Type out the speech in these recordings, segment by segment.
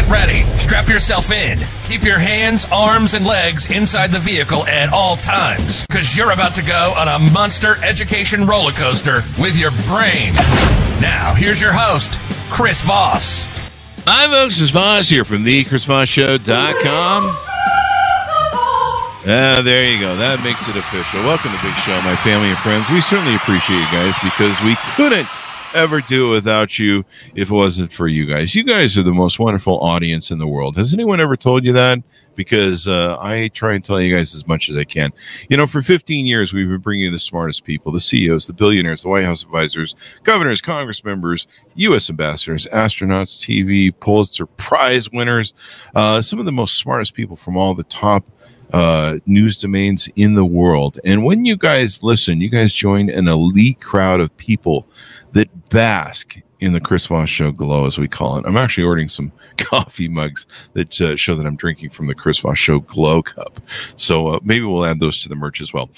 Get ready. Strap yourself in. Keep your hands, arms, and legs inside the vehicle at all times, because you're about to go on a monster education roller coaster with your brain. Now, here's your host, Chris Voss. Hi, folks. It's Voss here from thechrisvossshow.com. There you go. That makes it official. Welcome to Big Show, my family and friends. We certainly appreciate you guys, because we couldn't ever do without you if it wasn't for you guys. You guys are the most wonderful audience in the world. Has anyone ever told you that? Because I try and tell you guys as much as I can. You know, for 15 years, we've been bringing you the smartest people, the CEOs, the billionaires, the White House advisors, governors, Congress members, U.S. ambassadors, astronauts, TV, Pulitzer Prize winners, some of the most smartest people from all the top news domains in the world. And when you guys listen, you guys join an elite crowd of people that bask in the Chris Voss Show glow, as we call it. I'm actually ordering some coffee mugs that show that I'm drinking from the Chris Voss Show glow cup. So maybe we'll add those to the merch as well.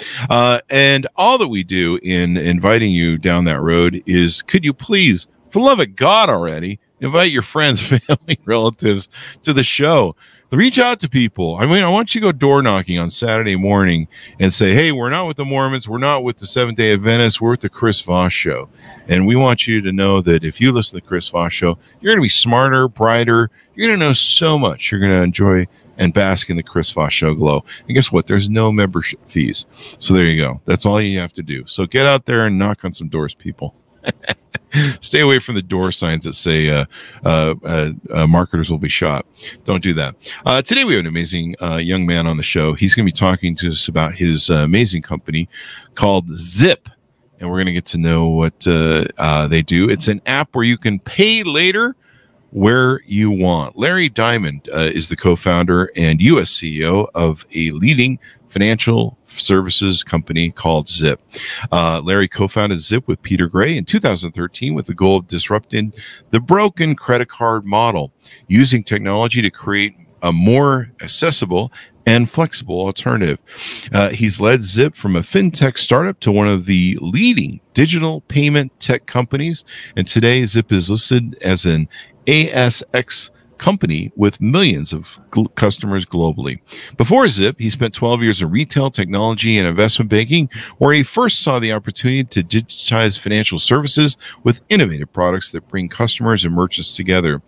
And all that we do in inviting you down that road is, could you please, for the love of God already, invite your friends, family, relatives to the show. Reach out to people. I mean, I want you to go door knocking on Saturday morning and say, hey, we're not with the Mormons. We're not with the Seventh-day Adventists. We're with the Chris Voss Show. And we want you to know that if you listen to the Chris Voss Show, you're going to be smarter, brighter. You're going to know so much. You're going to enjoy and bask in the Chris Voss Show glow. And guess what? There's no membership fees. So there you go. That's all you have to do. So get out there and knock on some doors, people. Stay away from the door signs that say marketers will be shot. Don't do that. Today we have an amazing young man on the show. He's going to be talking to us about his amazing company called Zip, and we're going to get to know what they do. It's an app where you can pay later where you want. Larry Diamond is the co-founder and U.S. CEO of a leading financial services company called Zip. Larry co-founded Zip with Peter Gray in 2013 with the goal of disrupting the broken credit card model, using technology to create a more accessible and flexible alternative. He's led Zip from a fintech startup to one of the leading digital payment tech companies. And today, Zip is listed as an ASX company with millions of customers globally. Before Zip, he spent 12 years in retail, technology, and investment banking, where he first saw the opportunity to digitize financial services with innovative products that bring customers and merchants together.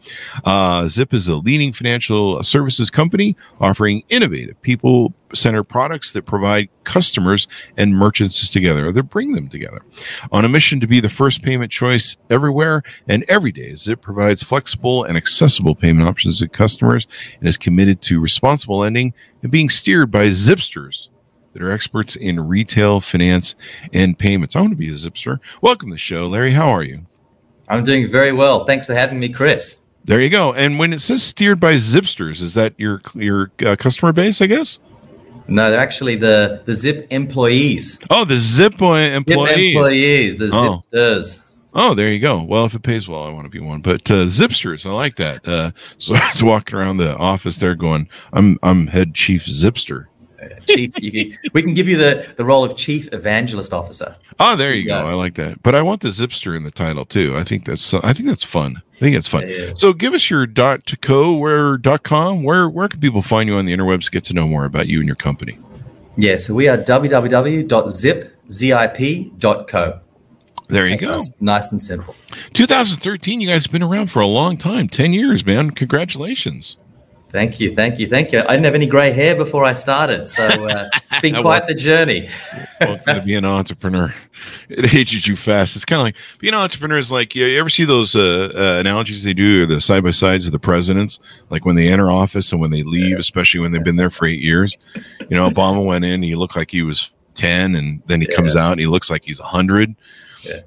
Zip is a leading financial services company offering innovative people-centered products that provide customers and merchants together, or that bring them together. On a mission to be the first payment choice everywhere and every day, Zip provides flexible and accessible payment options to customers and is committed to responsible lending and being steered by Zipsters that are experts in retail, finance, and payments. I want to be a Zipster. Welcome to the show, Larry. How are you? I'm doing very well. Thanks for having me, Chris. There you go. And when it says steered by Zipsters, is that your customer base, I guess? No, they're actually the Zip employees. Oh, the Zip employees. Zip employees, the Zipsters. Oh, there you go. Well, if it pays well, I want to be one. But Zipsters, I like that. So I was walking around the office there going, I'm head chief Zipster. Chief, we can give you the role of chief evangelist officer. Oh, there you go. I like that. But I want the Zipster in the title too. I think that's fun. I think it's fun. Yeah. So give us your .co where .com. Where can people find you on the interwebs to get to know more about you and your company? Yeah, so we are www.zip.co. There you go. Nice and simple. 2013, you guys have been around for a long time. 10 years, man. Congratulations. Thank you. I didn't have any gray hair before I started, so it's been quite the journey. Welcome to be an entrepreneur. It ages you fast. It's kind of like being an entrepreneur is like, you ever see those analogies they do, or the side-by-sides of the presidents, like when they enter office and when they leave, especially when they've been there for 8 years. You know, Obama went in, he looked like he was 10, and then he comes out and he looks like he's 100.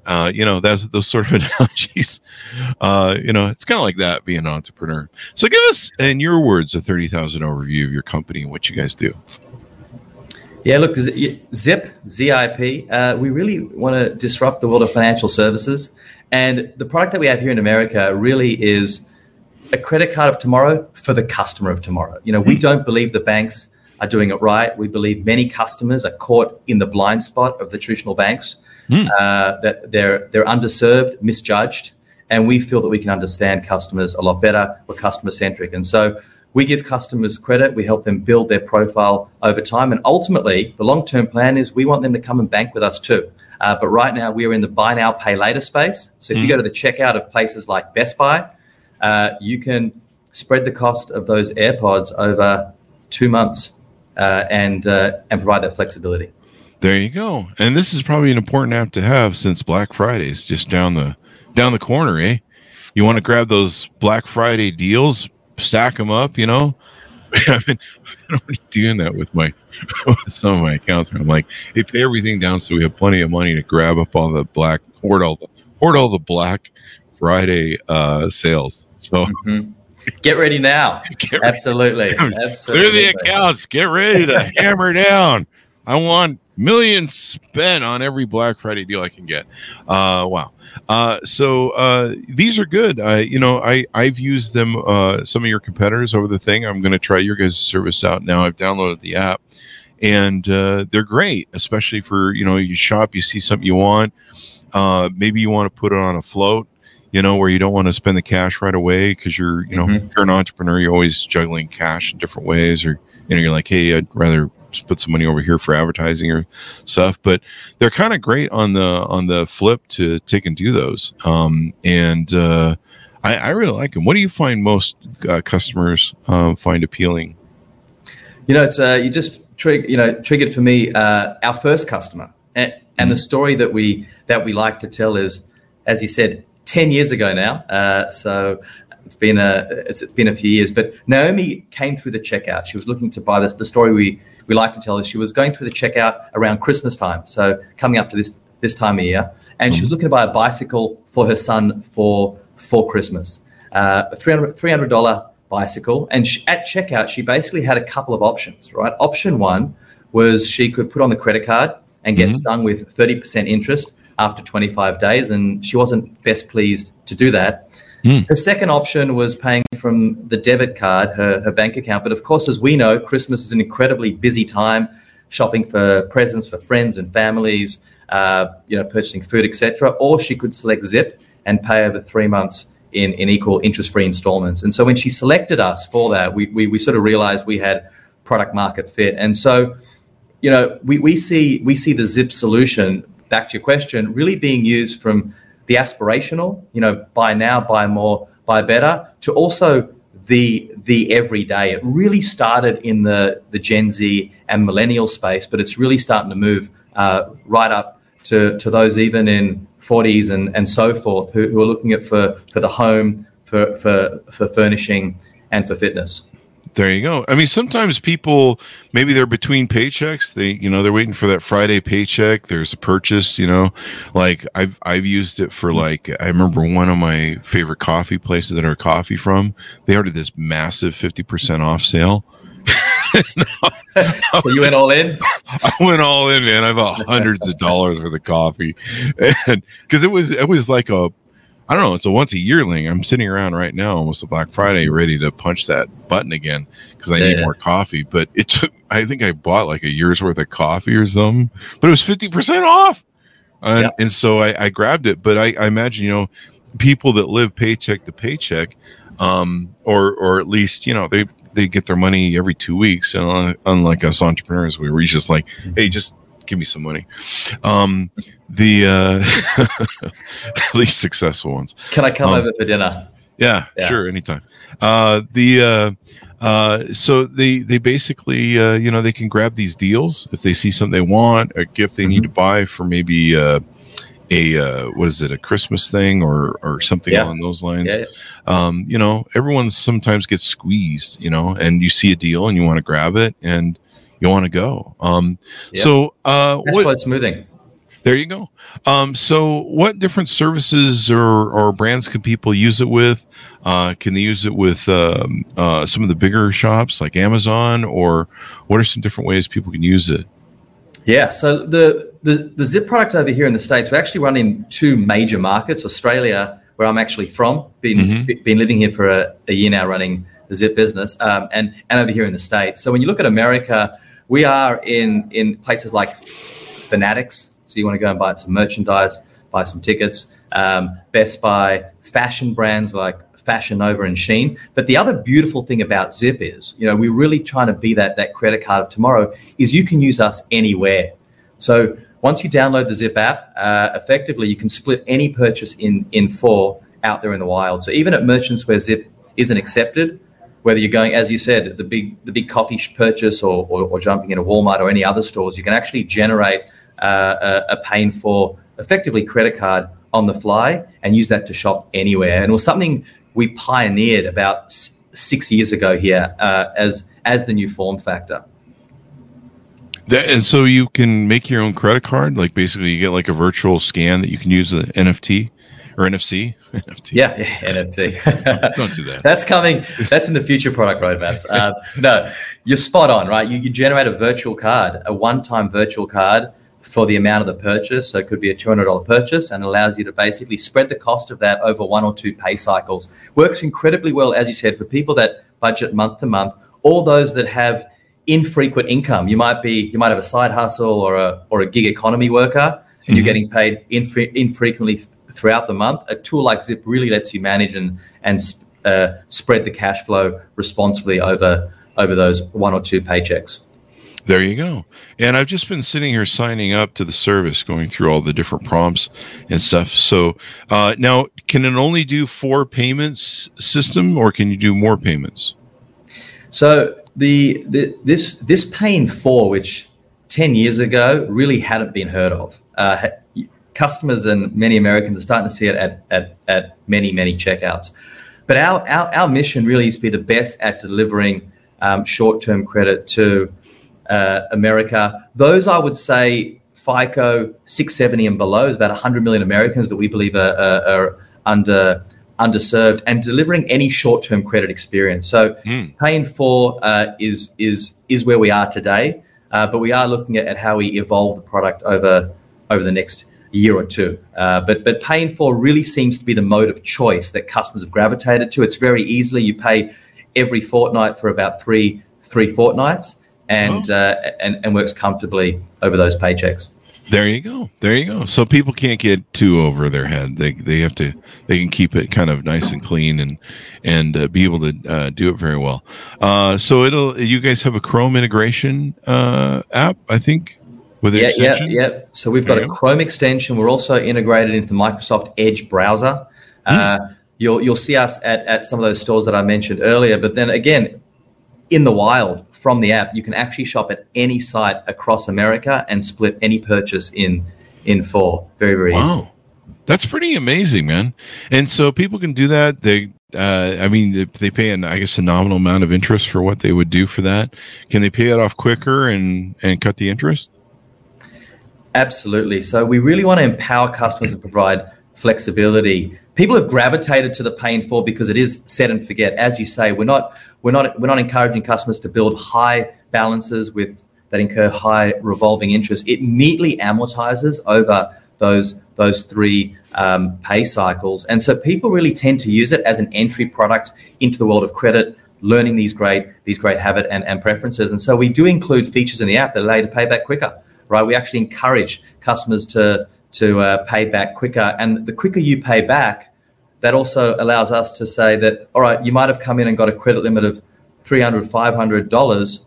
Yeah. You know, that's those sort of analogies. You know, it's kind of like that being an entrepreneur. So give us, in your words, a 30,000 overview of your company and what you guys do. Yeah, look, Zip, we really want to disrupt the world of financial services. And the product that we have here in America really is a credit card of tomorrow for the customer of tomorrow. You know, we don't believe the banks are doing it right. We believe many customers are caught in the blind spot of the traditional banks, that they're underserved, misjudged, and we feel that we can understand customers a lot better. We're customer-centric. And so we give customers credit. We help them build their profile over time. And ultimately, the long-term plan is we want them to come and bank with us too. But right now, we are in the buy now, pay later space. So if you go to the checkout of places like Best Buy, you can spread the cost of those AirPods over 2 months and provide that flexibility. There you go. And this is probably an important app to have since Black Friday is just down the corner, eh? You want to grab those Black Friday deals, stack them up, you know? I mean, I'm already doing that with some of my accounts. I'm like, hey, pay everything down so we have plenty of money to grab up all the hoard all the Black Friday sales. So get ready now. Absolutely. Clear the accounts. Get ready to hammer down. I want millions spent on every Black Friday deal I can get. Wow. So these are good. I've used them, some of your competitors over the thing. I'm going to try your guys' service out now. I've downloaded the app and they're great, especially for, you know, you shop, you see something you want. Maybe you want to put it on a float, you know, where you don't want to spend the cash right away because you're, you know, if you're an entrepreneur, you're always juggling cash in different ways, or, you know, you're like, hey, I'd rather put some money over here for advertising or stuff. But they're kind of great on the flip to take and do those. I really like them. What do you find most customers find appealing? You know, it's you just triggered for me our first customer, and the story that we like to tell is, as you said, 10 years ago now. So. It's been a few years, but Naomi came through the checkout. She was looking to buy this. The story we like to tell is she was going through the checkout around Christmas time, so coming up to this time of year, and she was looking to buy a bicycle for her son for Christmas, a $300 bicycle. And at checkout, she basically had a couple of options, right? Option one was she could put on the credit card and get stung with 30% interest after 25 days, and she wasn't best pleased to do that. Her second option was paying from the debit card, her bank account. But of course, as we know, Christmas is an incredibly busy time, shopping for presents for friends and families, purchasing food, etc. Or she could select Zip and pay over 3 months in equal interest-free installments. And so when she selected us for that, we sort of realized we had product market fit. And so, you know, we see the Zip solution, back to your question, really being used from the aspirational, you know, buy now, buy more, buy better, to also the everyday. It really started in the Gen Z and millennial space, but it's really starting to move right up to those even in 40s and so forth who are looking at for the home, for furnishing and for fitness. There you go. I mean, sometimes people, maybe they're between paychecks. They, you know, they're waiting for that Friday paycheck. There's a purchase, you know, like I've used it for, like, I remember one of my favorite coffee places that I ordered coffee from, they ordered this massive 50% off sale. So you went all in? I went all in, man. I bought hundreds of dollars worth of coffee. And because it was like a, I don't know. It's a once a yearling. I'm sitting around right now, almost a Black Friday, ready to punch that button again because I need more coffee. But it took, I think I bought like a year's worth of coffee or something, but it was 50% off. And so I grabbed it. But I imagine, you know, people that live paycheck to paycheck, or at least, you know, they get their money every 2 weeks. And unlike us entrepreneurs, we were just like, hey, just give me some money. At least successful ones. Can I come over for dinner? Yeah, sure, anytime. So they basically, you know, they can grab these deals if they see something they want, a gift they need to buy for maybe a Christmas thing or something along those lines. Yeah, yeah. You know, everyone sometimes gets squeezed, you know, and you see a deal and you want to grab it and you want to go. That's why it's moving. There you go. So what different services or brands can people use it with? Can they use it with some of the bigger shops like Amazon, or what are some different ways people can use it? Yeah, so the Zip product over here in the States, we actually run in two major markets. Australia, where I'm actually from, been living here for a year now running the Zip business, and over here in the States. So when you look at America, we are in places like Fanatics. So you want to go and buy some merchandise, buy some tickets, Best Buy, fashion brands like Fashion Nova and Sheen. But the other beautiful thing about Zip is, you know, we're really trying to be that credit card of tomorrow, is you can use us anywhere. So once you download the Zip app, effectively you can split any purchase in four out there in the wild. So even at merchants where Zip isn't accepted, whether you're going, as you said, the big coffee purchase or jumping into Walmart or any other stores, you can actually generate a paying for effectively credit card on the fly and use that to shop anywhere. And it was something we pioneered about 6 years ago here as the new form factor. That, and so you can make your own credit card, like basically you get like a virtual scan that you can use the NFT or NFC. NFT. Yeah, NFT. Don't do that. That's coming. That's in the future product roadmaps. No, you're spot on, right? You generate a virtual card, a one-time virtual card for the amount of the purchase. So it could be a $200 purchase and allows you to basically spread the cost of that over one or two pay cycles. Works incredibly well, as you said, for people that budget month to month, or those that have infrequent income. You might have a side hustle or a gig economy worker, and you're getting paid infrequently throughout the month. A tool like Zip really lets you manage and spread the cash flow responsibly over those one or two paychecks. There you go. And I've just been sitting here signing up to the service, going through all the different prompts and stuff. So now, can it only do four payments system, or can you do more payments? So this paying for, which 10 years ago really hadn't been heard of. Customers and many Americans are starting to see it at many, many checkouts. But our mission really is to be the best at delivering short-term credit to America. Those, I would say, FICO 670 and below, is about 100 million Americans that we believe are underserved, and delivering any short-term credit experience. So paying for is where we are today, but we are looking at how we evolve the product over the next year or two. But paying for really seems to be the mode of choice that customers have gravitated to. It's very easily, you pay every fortnight for about three fortnights, and works comfortably over those paychecks. There you go. So people can't get too over their head. They can keep it kind of nice and clean and be able to do it very well. So you guys have a Chrome integration app, I think, with an extension? Yeah. So we've got a Chrome extension. We're also integrated into the Microsoft Edge browser. You'll see us at some of those stores that I mentioned earlier, but then again, in the wild, from the app, you can actually shop at any site across America and split any purchase in four. Very, very easy. Wow. That's pretty amazing, man. And so people can do that. They pay a nominal amount of interest for what they would do for that. Can they pay it off quicker and cut the interest? Absolutely. So we really want to empower customers and provide flexibility. People have gravitated to the pay in full because it is set and forget. As you say, we're not encouraging customers to build high balances that incur high revolving interest. It neatly amortizes over those three pay cycles, and so people really tend to use it as an entry product into the world of credit, learning these great habits and preferences. And so we do include features in the app that allow you to pay back quicker. Right? We actually encourage customers to pay back quicker. And the quicker you pay back, that also allows us to say that, all right, you might have come in and got a credit limit of $300, $500.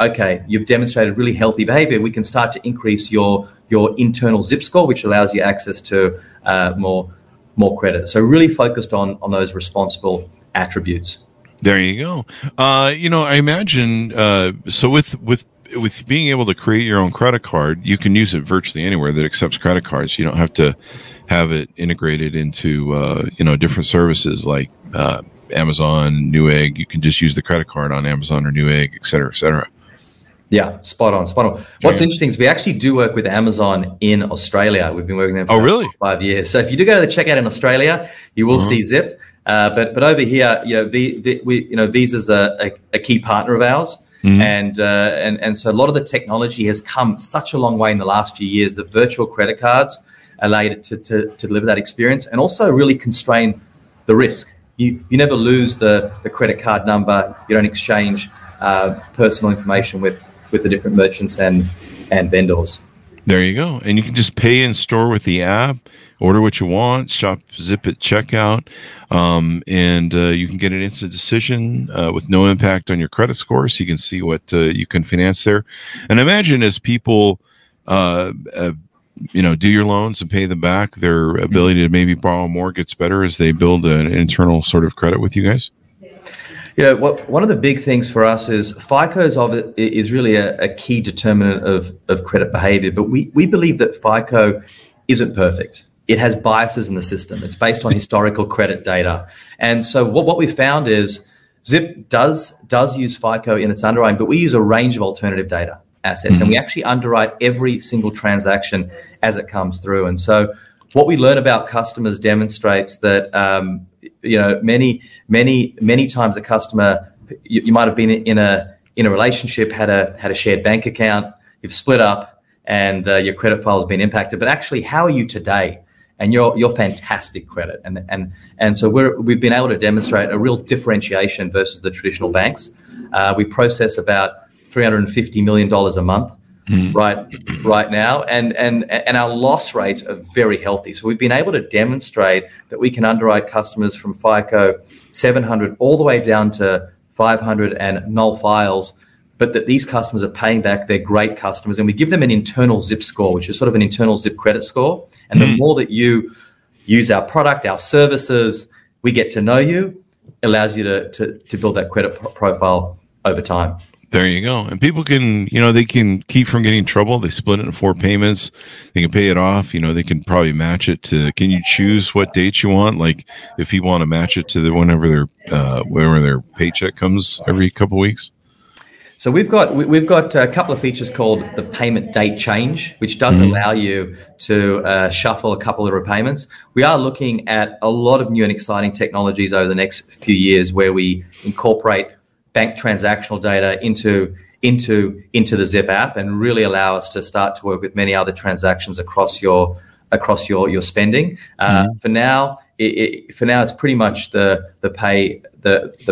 Okay, you've demonstrated really healthy behavior. We can start to increase your internal Zip score, which allows you access to more credit. So really focused on those responsible attributes. There you go. I imagine, so with being able to create your own credit card, you can use it virtually anywhere that accepts credit cards. You don't have to have it integrated into different services like Amazon, Newegg. You can just use the credit card on Amazon or Newegg, et cetera, et cetera. Yeah, spot on. What's interesting is we actually do work with Amazon in Australia. We've been working there for 5 years. So if you do go to the checkout in Australia, you will see Zip. But over here, Visa's a key partner of ours. And so a lot of the technology has come such a long way in the last few years. The virtual credit cards allow you to deliver that experience and also really constrain the risk. You never lose the credit card number. You don't exchange personal information with the different merchants and vendors. There you go. And you can just pay in store with the app, order what you want, shop Zip at checkout, and you can get an instant decision with no impact on your credit score, so you can see what you can finance there. And imagine as people do your loans and pay them back, their ability to maybe borrow more gets better as they build an internal sort of credit with you guys. Yeah, one of the big things for us is FICO is really a key determinant of credit behavior, but we believe that FICO isn't perfect. It has biases in the system. It's based on historical credit data. And so what we found is Zip does use FICO in its underwriting, but we use a range of alternative data assets, and we actually underwrite every single transaction as it comes through. And so what we learn about customers demonstrates that many times a customer, you might have been in a relationship, had a shared bank account, you've split up, and your credit file has been impacted. But actually, how are you today? And you're fantastic credit, and so we've been able to demonstrate a real differentiation versus the traditional banks. We process about $350 million a month right now, and our loss rates are very healthy. So we've been able to demonstrate that we can underwrite customers from FICO 700 all the way down to 500 and null files, but that these customers are paying back. They're great customers, and we give them an internal Zip score, which is sort of an internal Zip credit score. And the more that you use our product, our services, we get to know you, allows you to build that credit profile over time. There you go. And people can, they can keep from getting in trouble. They split it in 4 payments. They can pay it off. They can probably match it to, can you choose what date you want? Like if you want to match it to whenever their paycheck comes every couple of weeks. So we've got a couple of features called the payment date change, which does allow you to shuffle a couple of repayments. We are looking at a lot of new and exciting technologies over the next few years where we incorporate bank transactional data into the Zip app and really allow us to start to work with many other transactions across your spending. For now, it's pretty much the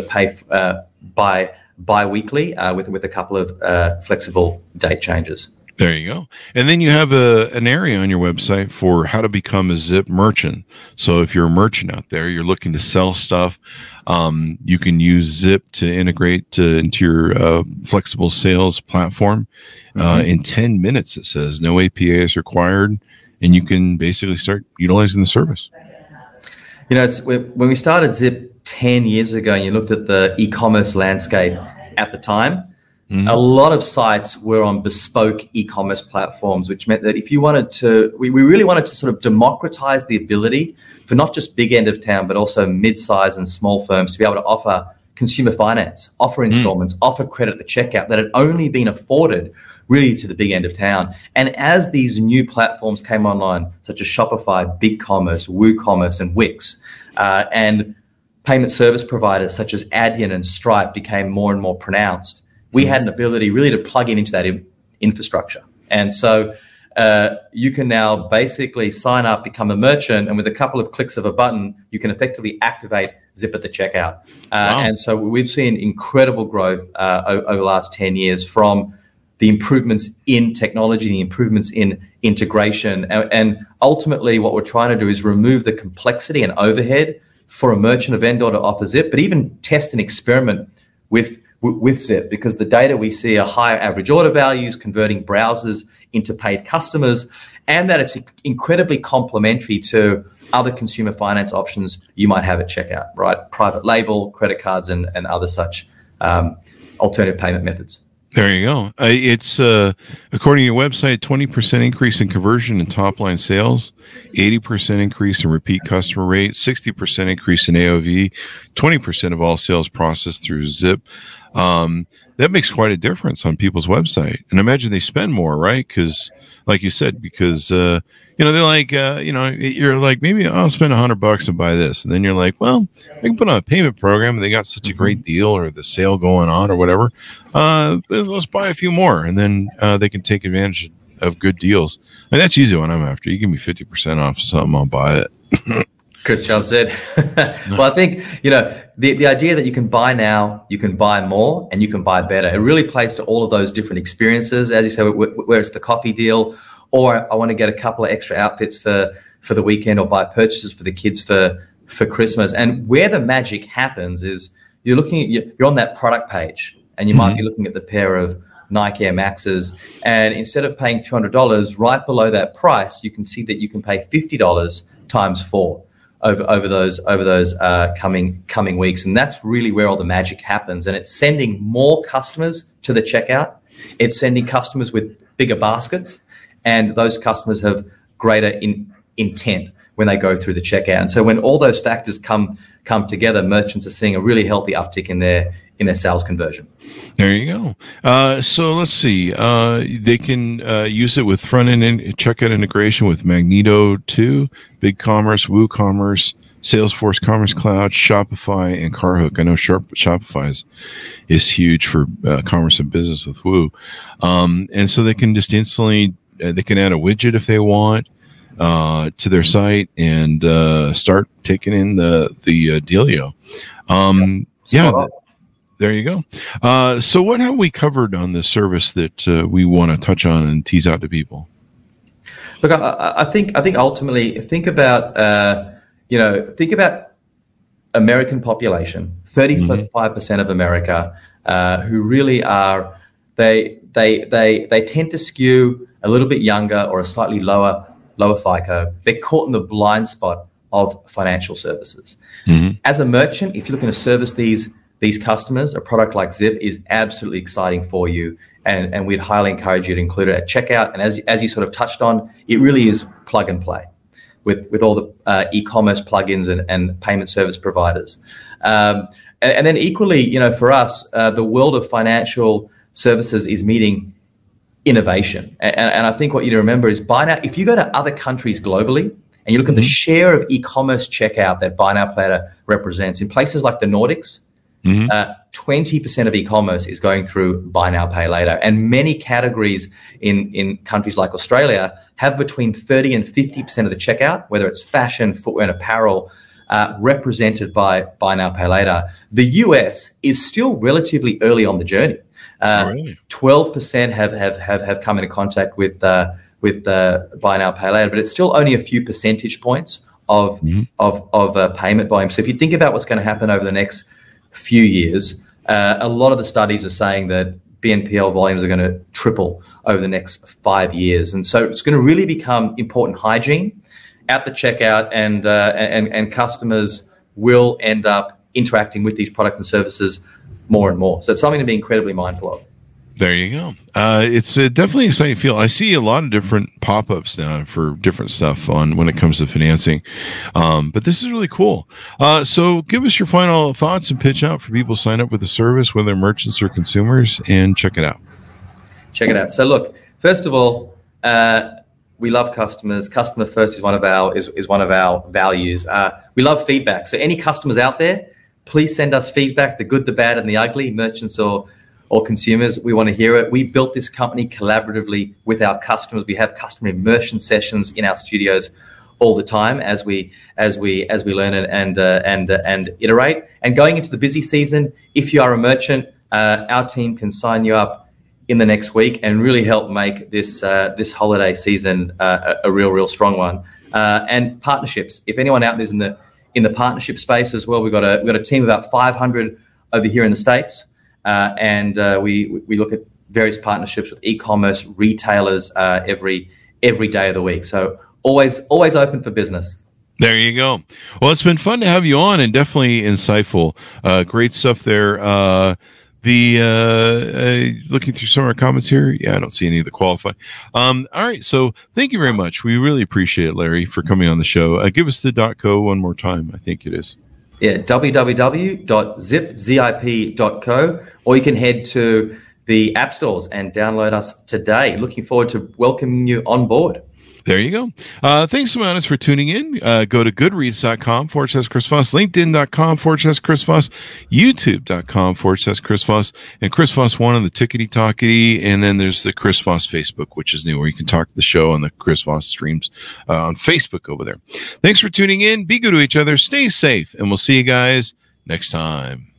pay biweekly with a couple of flexible date changes. There you go. And then you have an area on your website for how to become a Zip merchant. So if you're a merchant out there, you're looking to sell stuff, you can use Zip to integrate into your flexible sales platform. In 10 minutes, it says, no API is required, and you can basically start utilizing the service. When we started Zip 10 years ago and you looked at the e-commerce landscape at the time, a lot of sites were on bespoke e-commerce platforms, which meant that if you wanted to, we really wanted to sort of democratize the ability for not just big end of town, but also mid-size and small firms to be able to offer consumer finance, offer installments, offer credit at the checkout that had only been afforded really to the big end of town. And as these new platforms came online, such as Shopify, BigCommerce, WooCommerce, and Wix, and payment service providers such as Adyen and Stripe became more and more pronounced, we had an ability really to plug into that infrastructure. And so you can now basically sign up, become a merchant, and with a couple of clicks of a button, you can effectively activate Zip at the checkout. Wow. And so we've seen incredible growth over the last 10 years from the improvements in technology, the improvements in integration. And ultimately what we're trying to do is remove the complexity and overhead for a merchant or vendor to offer Zip, but even test and experiment with Zip, because the data we see are higher average order values, converting browsers into paid customers, and that it's incredibly complementary to other consumer finance options you might have at checkout, right? Private label, credit cards, and other such alternative payment methods. There you go. It's, according to your website, 20% increase in conversion and top-line sales, 80% increase in repeat customer rate, 60% increase in AOV, 20% of all sales processed through Zip. That makes quite a difference on people's website. And I imagine they spend more, right? Because, like you said, because, you know, they're like, you know, you're like, maybe I'll spend $100 and buy this. And then you're like, well, I can put on a payment program. And they got such a great deal or the sale going on or whatever. Let's buy a few more. And then they can take advantage of good deals. And that's usually what I'm after. You give me 50% off something, I'll buy it. Chris jumps in. Well, I think, you know, the idea that you can buy now, you can buy more, and you can buy better. It really plays to all of those different experiences, as you say, where it's the coffee deal, or I want to get a couple of extra outfits for the weekend, or buy purchases for the kids for Christmas. And where the magic happens is you're looking at, you're on that product page, and you might be looking at the pair of Nike Air Maxes, and instead of paying $200, right below that price, you can see that you can pay $50 times 4. Over those coming weeks. And that's really where all the magic happens. And it's sending more customers to the checkout. It's sending customers with bigger baskets, and those customers have greater intent when they go through the checkout. And so when all those factors come together, merchants are seeing a really healthy uptick in their sales conversion. There you go. So let's see. They can use it with front-end checkout integration with Magento 2, BigCommerce, WooCommerce, Salesforce Commerce Cloud, Shopify, and Carhook. I know Shopify is huge for commerce and business with Woo. And so they can just instantly, they can add a widget if they want to their site, and start taking in the dealio. There you go. So what have we covered on the service that we want to touch on and tease out to people? Look, I think ultimately think about American population, 35% of America, who really are, they tend to skew a little bit younger or a slightly lower FICO. They're caught in the blind spot of financial services. As a merchant, if you're looking to service these customers, a product like Zip is absolutely exciting for you, and we'd highly encourage you to include it at checkout. And as you sort of touched on, it really is plug and play with all the e-commerce plugins and payment service providers. And then equally, you know, for us, the world of financial services is meeting innovation. And I think what you need to remember is buy now. If you go to other countries globally, and you look at the share of e-commerce checkout that buy now, pay later represents, in places like the Nordics, 20% of e-commerce is going through buy now, pay later. And many categories in countries like Australia have between 30 and 50% of the checkout, whether it's fashion, footwear, and apparel, represented by buy now, pay later. The US is still relatively early on the journey. 12% have come into contact with buy now, pay later, but it's still only a few percentage points of payment volume. So if you think about what's going to happen over the next few years, a lot of the studies are saying that BNPL volumes are going to triple over the next 5 years, and so it's going to really become important hygiene at the checkout, and customers will end up interacting with these products and services more and more. So it's something to be incredibly mindful of. There you go. It's definitely an exciting field. I see a lot of different pop-ups now for different stuff on when it comes to financing. But this is really cool. So give us your final thoughts and pitch out for people sign up with the service, whether merchants or consumers, and check it out. Check it out. So look, first of all, we love customers. Customer first is one of our values. We love feedback. So any customers out there, please send us feedback, the good, the bad, and the ugly, merchants or consumers. We want to hear it. We built this company collaboratively with our customers. We have customer immersion sessions in our studios all the time as we learn and iterate. And going into the busy season, if you are a merchant, our team can sign you up in the next week and really help make this holiday season a real strong one. And partnerships. If anyone out there's in the partnership space as well, we've got a team of about 500 over here in the States, and we look at various partnerships with e-commerce retailers every day of the week. So always open for business. There you go. Well, it's been fun to have you on, and definitely insightful. Great stuff there. Looking through some of our comments here. Yeah, I don't see any of the qualify. All right. So thank you very much. We really appreciate it, Larry, for coming on the show. Give us the .co one more time. I think it is. yeah, www.zip.co, or you can head to the app stores and download us today. Looking forward to welcoming you on board. There you go. Thanks, Simonis, for tuning in. Go to goodreads.com/Chris Voss, linkedin.com/Chris Voss, youtube.com/Chris Voss, and Chris Voss One on the Tickety Talkety. And then there's the Chris Voss Facebook, which is new, where you can talk to the show on the Chris Voss streams on Facebook over there. Thanks for tuning in. Be good to each other. Stay safe. And we'll see you guys next time.